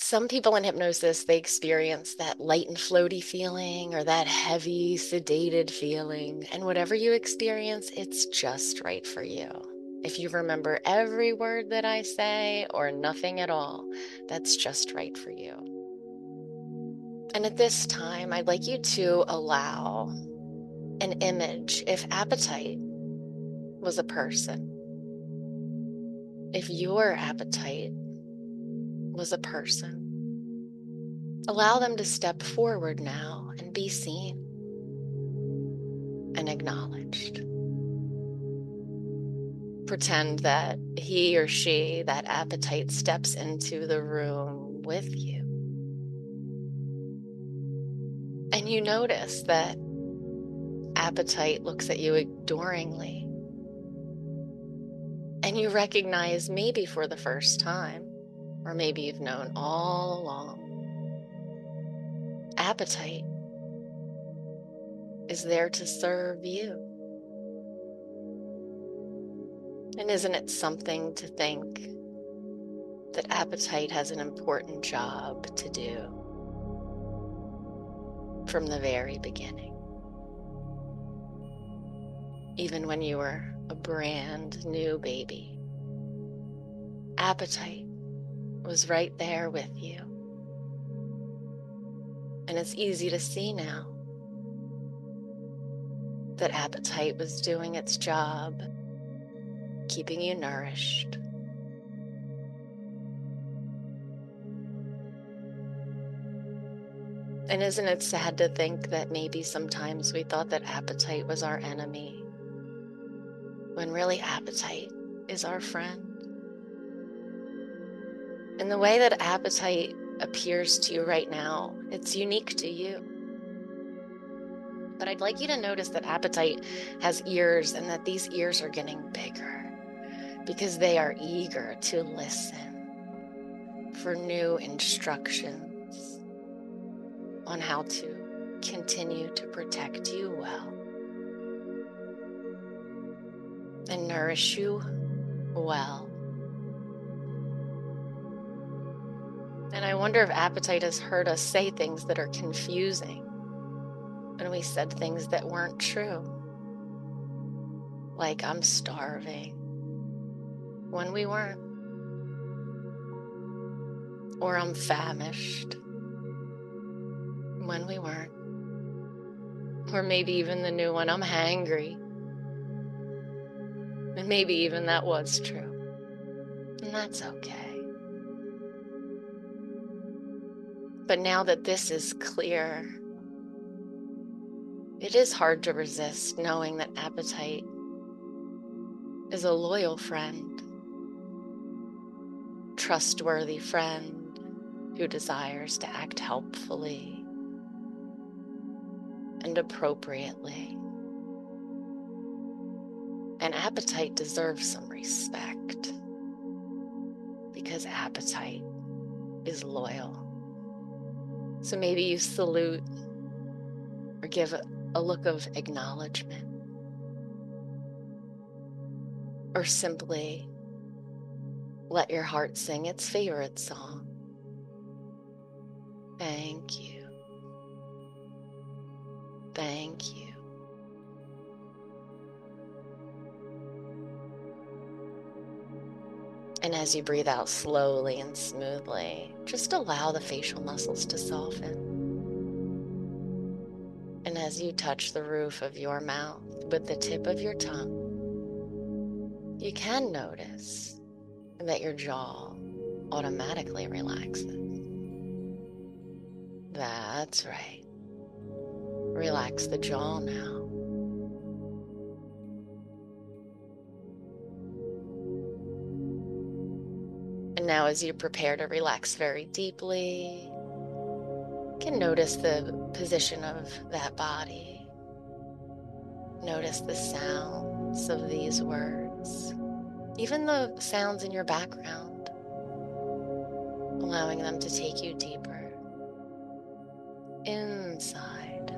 Some people in hypnosis, they experience that light and floaty feeling or that heavy, sedated feeling. And whatever you experience, it's just right for you. If you remember every word that I say or nothing at all, that's just right for you. And at this time, I'd like you to allow an image. If appetite was a person, if your appetite was a person, allow them to step forward now and be seen and acknowledged. Pretend that he or she, that appetite, steps into the room with you. And you notice that appetite looks at you adoringly. And you recognize, maybe for the first time, or maybe you've known all along, appetite is there to serve you. And isn't it something to think that appetite has an important job to do from the very beginning? Even when you were a brand new baby, appetite was right there with you. And it's easy to see now that appetite was doing its job, keeping you nourished. And isn't it sad to think that maybe sometimes we thought that appetite was our enemy, when really appetite is our friend? And the way that appetite appears to you right now, it's unique to you. But I'd like you to notice that appetite has ears, and that these ears are getting bigger because they are eager to listen for new instructions on how to continue to protect you well and nourish you well. And I wonder if appetite has heard us say things that are confusing, and we said things that weren't true, like I'm starving, when we weren't, or I'm famished, when we weren't, or maybe even the new one, I'm hangry, and maybe even that was true, and that's okay. But now that this is clear, it is hard to resist knowing that appetite is a loyal friend, trustworthy friend who desires to act helpfully and appropriately. And appetite deserves some respect, because appetite is loyal. So maybe you salute or give a look of acknowledgement, or simply let your heart sing its favorite song. Thank you. Thank you. And as you breathe out slowly and smoothly, just allow the facial muscles to soften. And as you touch the roof of your mouth with the tip of your tongue, you can notice that your jaw automatically relaxes. That's right. Relax the jaw now. now as you prepare to relax very deeply, you can notice the position of that body. Notice the sounds of these words, even the sounds in your background, allowing them to take you deeper inside,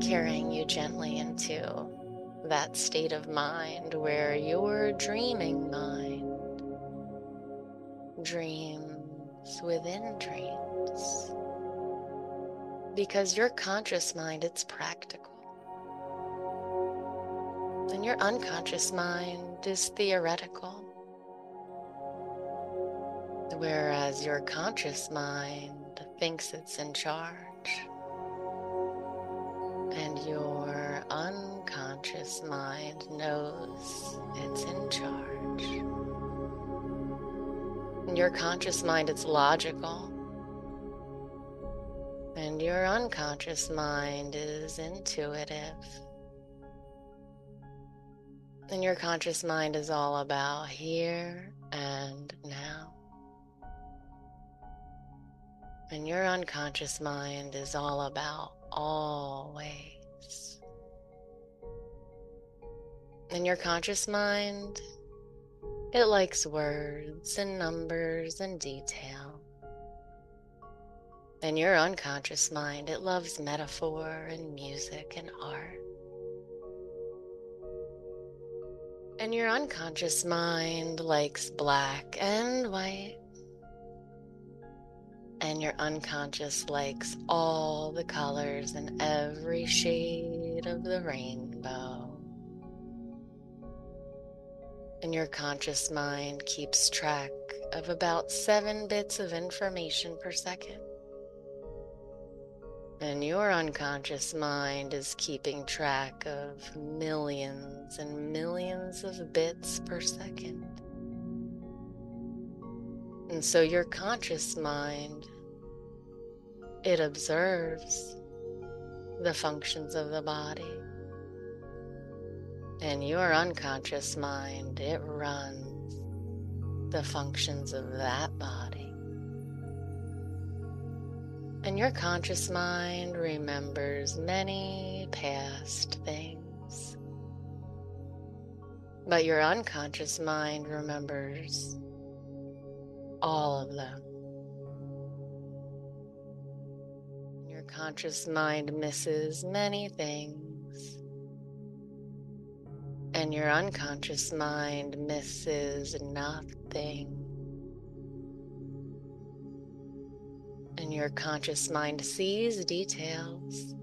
carrying you gently into that state of mind where your dreaming mind dreams within dreams, because your conscious mind, it's practical. And your unconscious mind is theoretical, whereas your conscious mind thinks it's in charge, and your unconscious mind knows it's in charge. In your conscious mind, it's logical, and your unconscious mind is intuitive. And your conscious mind is all about here and now. And your unconscious mind is all about always. And your conscious mind, it likes words and numbers and detail. And your unconscious mind, it loves metaphor and music and art. And your unconscious mind likes black and white. And your unconscious likes all the colors and every shade of the rainbow. And your conscious mind keeps track of about 7 bits of information per second. And your unconscious mind is keeping track of millions and millions of bits per second. And so your conscious mind, it observes the functions of the body. And your unconscious mind, it runs the functions of that body. And your conscious mind remembers many past things, but your unconscious mind remembers all of them. Your conscious mind misses many things, and your unconscious mind misses nothing. And your conscious mind sees details,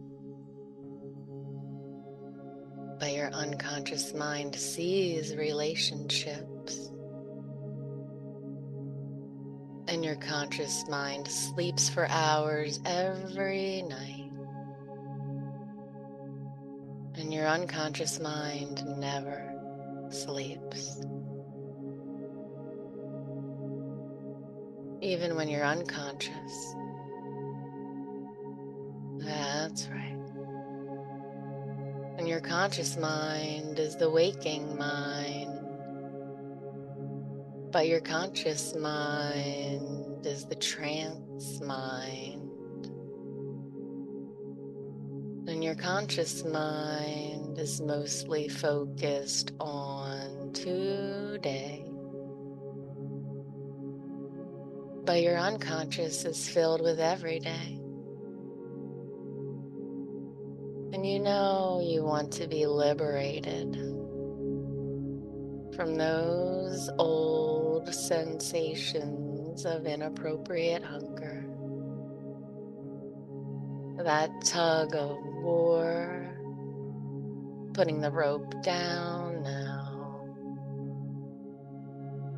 but your unconscious mind sees relationships. And your conscious mind sleeps for hours every night. And your unconscious mind never sleeps. Even when you're unconscious. That's right. And your conscious mind is the waking mind, but your conscious mind is the trance mind. And your conscious mind is mostly focused on today, but your unconscious is filled with every day. And you know you want to be liberated from those old sensations of inappropriate hunger, that tug of war, putting the rope down now,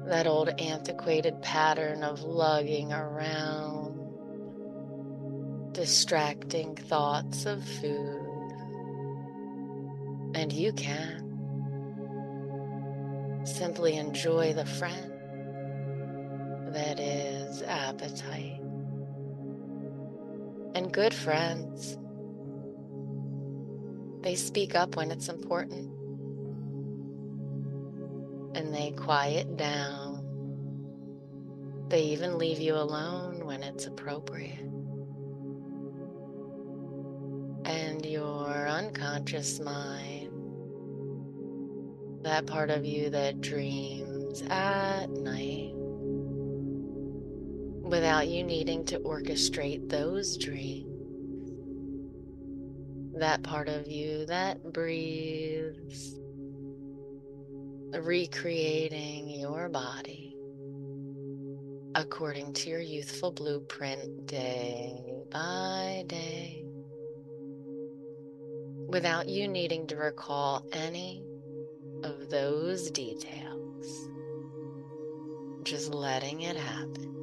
that old antiquated pattern of lugging around, distracting thoughts of food. And you can simply enjoy the friend that is appetite. And good friends, they speak up when it's important, and they quiet down They even leave you alone when it's appropriate. And your unconscious mind, that part of you that dreams at night, without you needing to orchestrate those dreams, that part of you that breathes, recreating your body according to your youthful blueprint day by day, without you needing to recall any of those details, just letting it happen,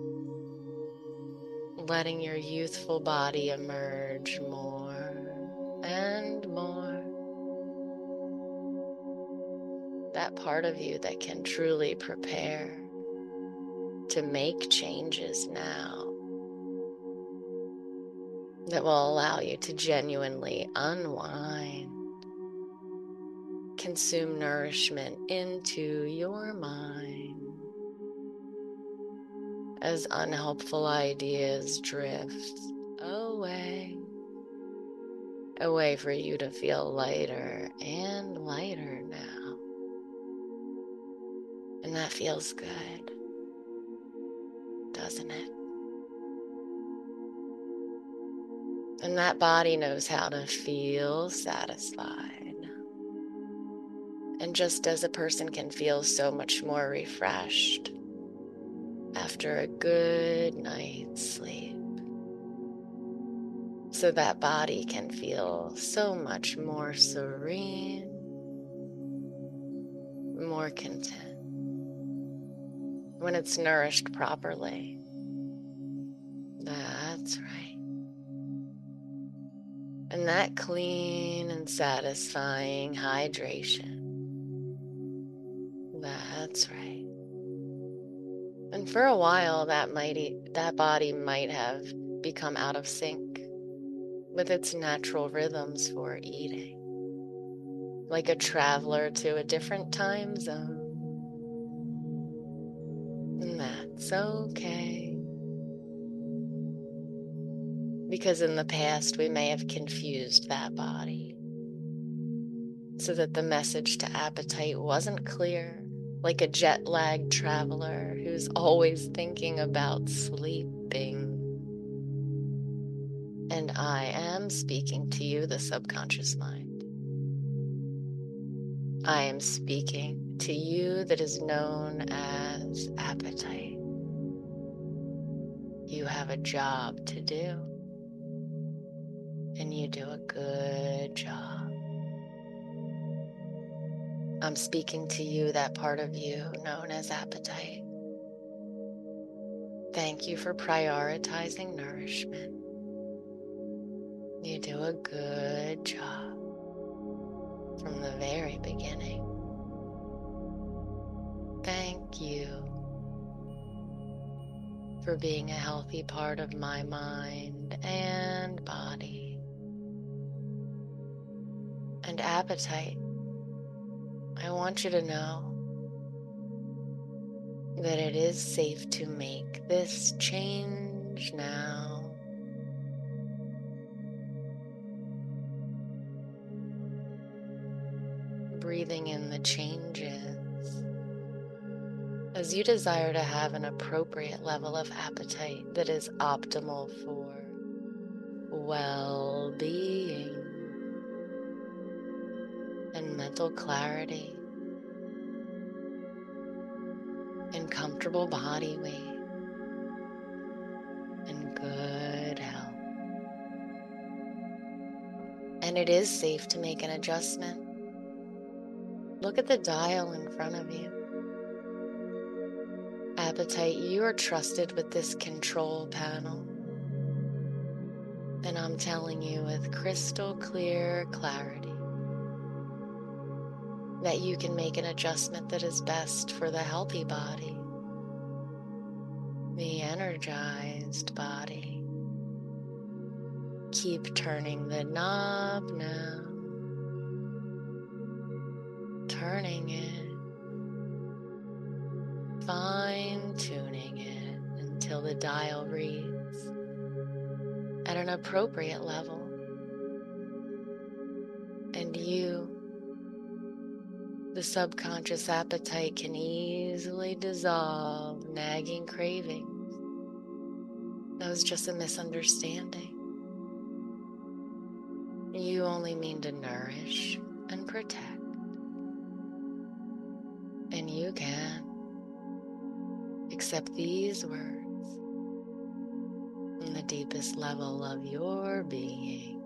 letting your youthful body emerge more and more. That part of you that can truly prepare to make changes now that will allow you to genuinely unwind, consume nourishment into your mind as unhelpful ideas drift away for you to feel lighter and lighter now. And that feels good, doesn't it? And that body knows how to feel satisfied. And just as a person can feel so much more refreshed after a good night's sleep, so that body can feel so much more serene, more content, when it's nourished properly. That's right. And that clean and satisfying hydration. That's right. And for a while, that body might have become out of sync with its natural rhythms for eating, like a traveler to a different time zone. And that's okay. Because in the past, we may have confused that body so that the message to appetite wasn't clear, like a jet-lagged traveler who's always thinking about sleeping. And I am speaking to you, the subconscious mind. I am speaking to you that is known as appetite. You have a job to do, and you do a good job. I'm speaking to you, that part of you known as appetite. Thank you for prioritizing nourishment. You do a good job from the very beginning. Thank you for being a healthy part of my mind and body. And appetite, I want you to know that it is safe to make this change now. Breathing in the changes as you desire to have an appropriate level of appetite that is optimal for well-being and mental clarity and comfortable body weight and good health. And it is safe to make an adjustment. Look at the dial in front of you. Appetite, you are trusted with this control panel. And I'm telling you with crystal clear clarity that you can make an adjustment that is best for the healthy body, the energized body. Keep turning the knob now, turning it, fine-tuning it until the dial reads at an appropriate level, and you, the subconscious appetite, can easily dissolve nagging cravings. That was just a misunderstanding. You only mean to nourish and protect, and you can accept these words in the deepest level of your being,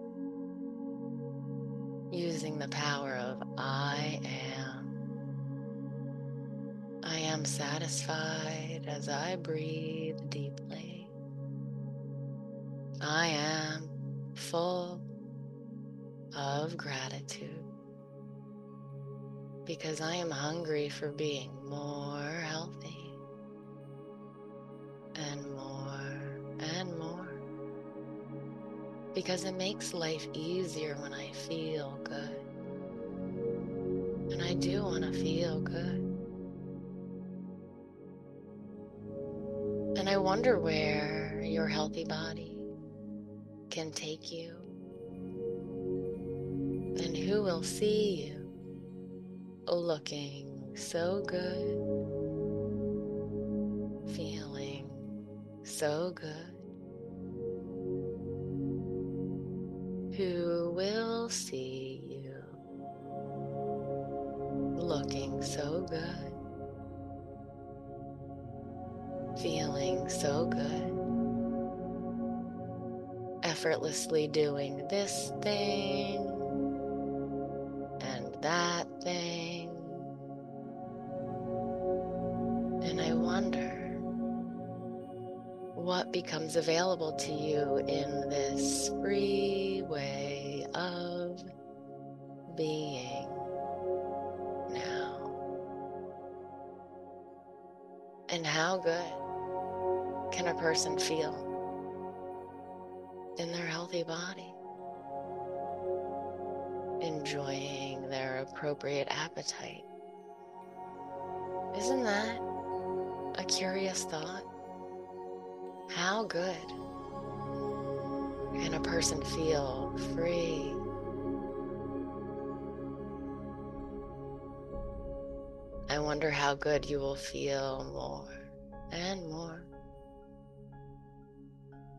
using the power of I am. I am satisfied as I breathe deeply. I am full of gratitude because I am hungry for being more healthy. And more, because it makes life easier when I feel good, and I do want to feel good. And I wonder where your healthy body can take you, and who will see you looking so good, feeling so good. Who will see you looking so good, feeling so good, effortlessly doing this thing and that thing? And I wonder what becomes available to you in this free way of being now. And how good can a person feel in their healthy body, enjoying their appropriate appetite? Isn't that a curious thought? How good can a person feel free? I wonder how good you will feel more and more.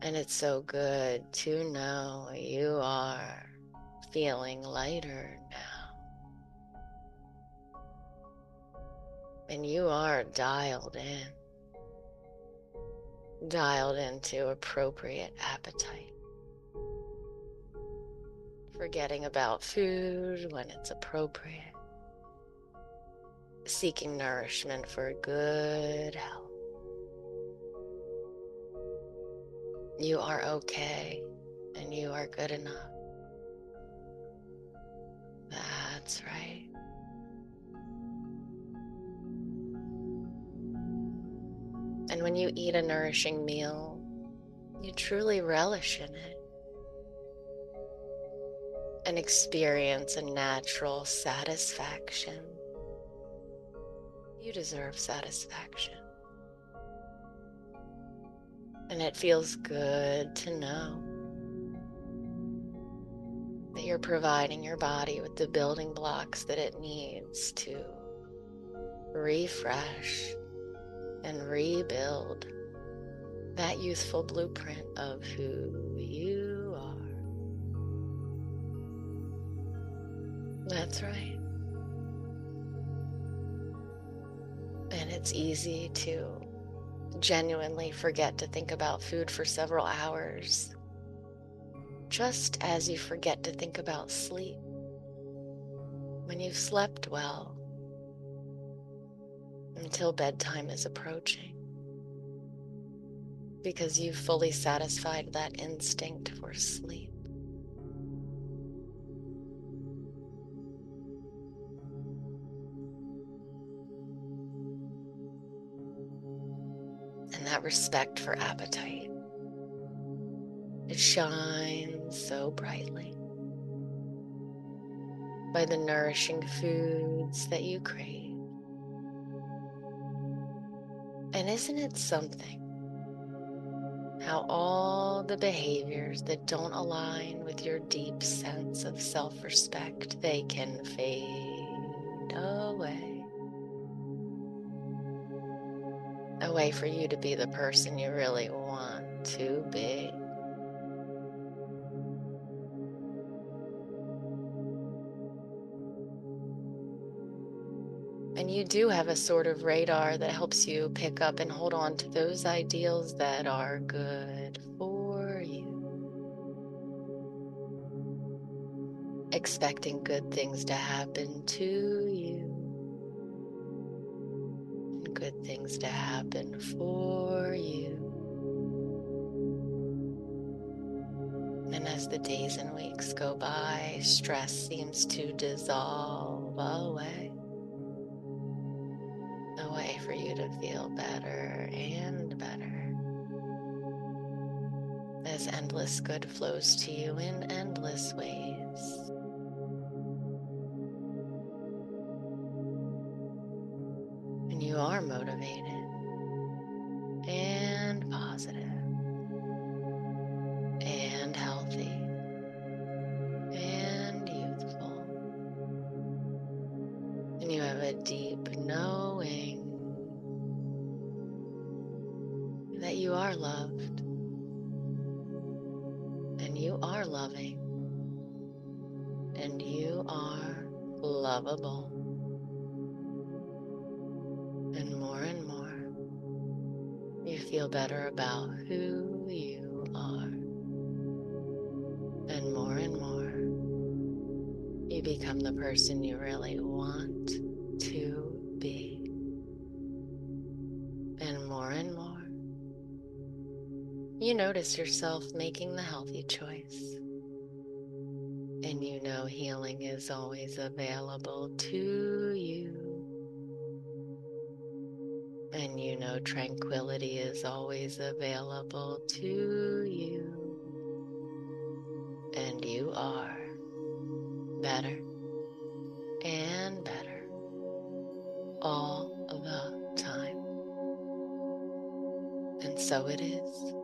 And it's so good to know you are feeling lighter now. And you are dialed in. Dialed into appropriate appetite. Forgetting about food when it's appropriate. Seeking nourishment for good health. You are okay, and you are good enough. That's right. And when you eat a nourishing meal, you truly relish in it and experience a natural satisfaction. You deserve satisfaction. And it feels good to know that you're providing your body with the building blocks that it needs to refresh and rebuild that youthful blueprint of who you are. That's right. And it's easy to genuinely forget to think about food for several hours, just as you forget to think about sleep when you've slept well, until bedtime is approaching, because you've fully satisfied that instinct for sleep. And that respect for appetite, it shines so brightly by the nourishing foods that you crave. And isn't it something how all the behaviors that don't align with your deep sense of self-respect, they can fade away. A way for you to be the person you really want to be. And you do have a sort of radar that helps you pick up and hold on to those ideals that are good for you. Expecting good things to happen to you. And good things to happen for you. And as the days and weeks go by, stress seems to dissolve away. Way for you to feel better and better as endless good flows to you in endless ways. And you are motivated and positive and healthy and youthful, and you have a deep knowing that you are loved, and you are loving, and you are lovable, and more, you feel better about who you are, and more, you become the person you really want to be, and more, you notice yourself making the healthy choice, and you know healing is always available to you, and you know tranquility is always available to you, and you are better and better all the time, and so it is.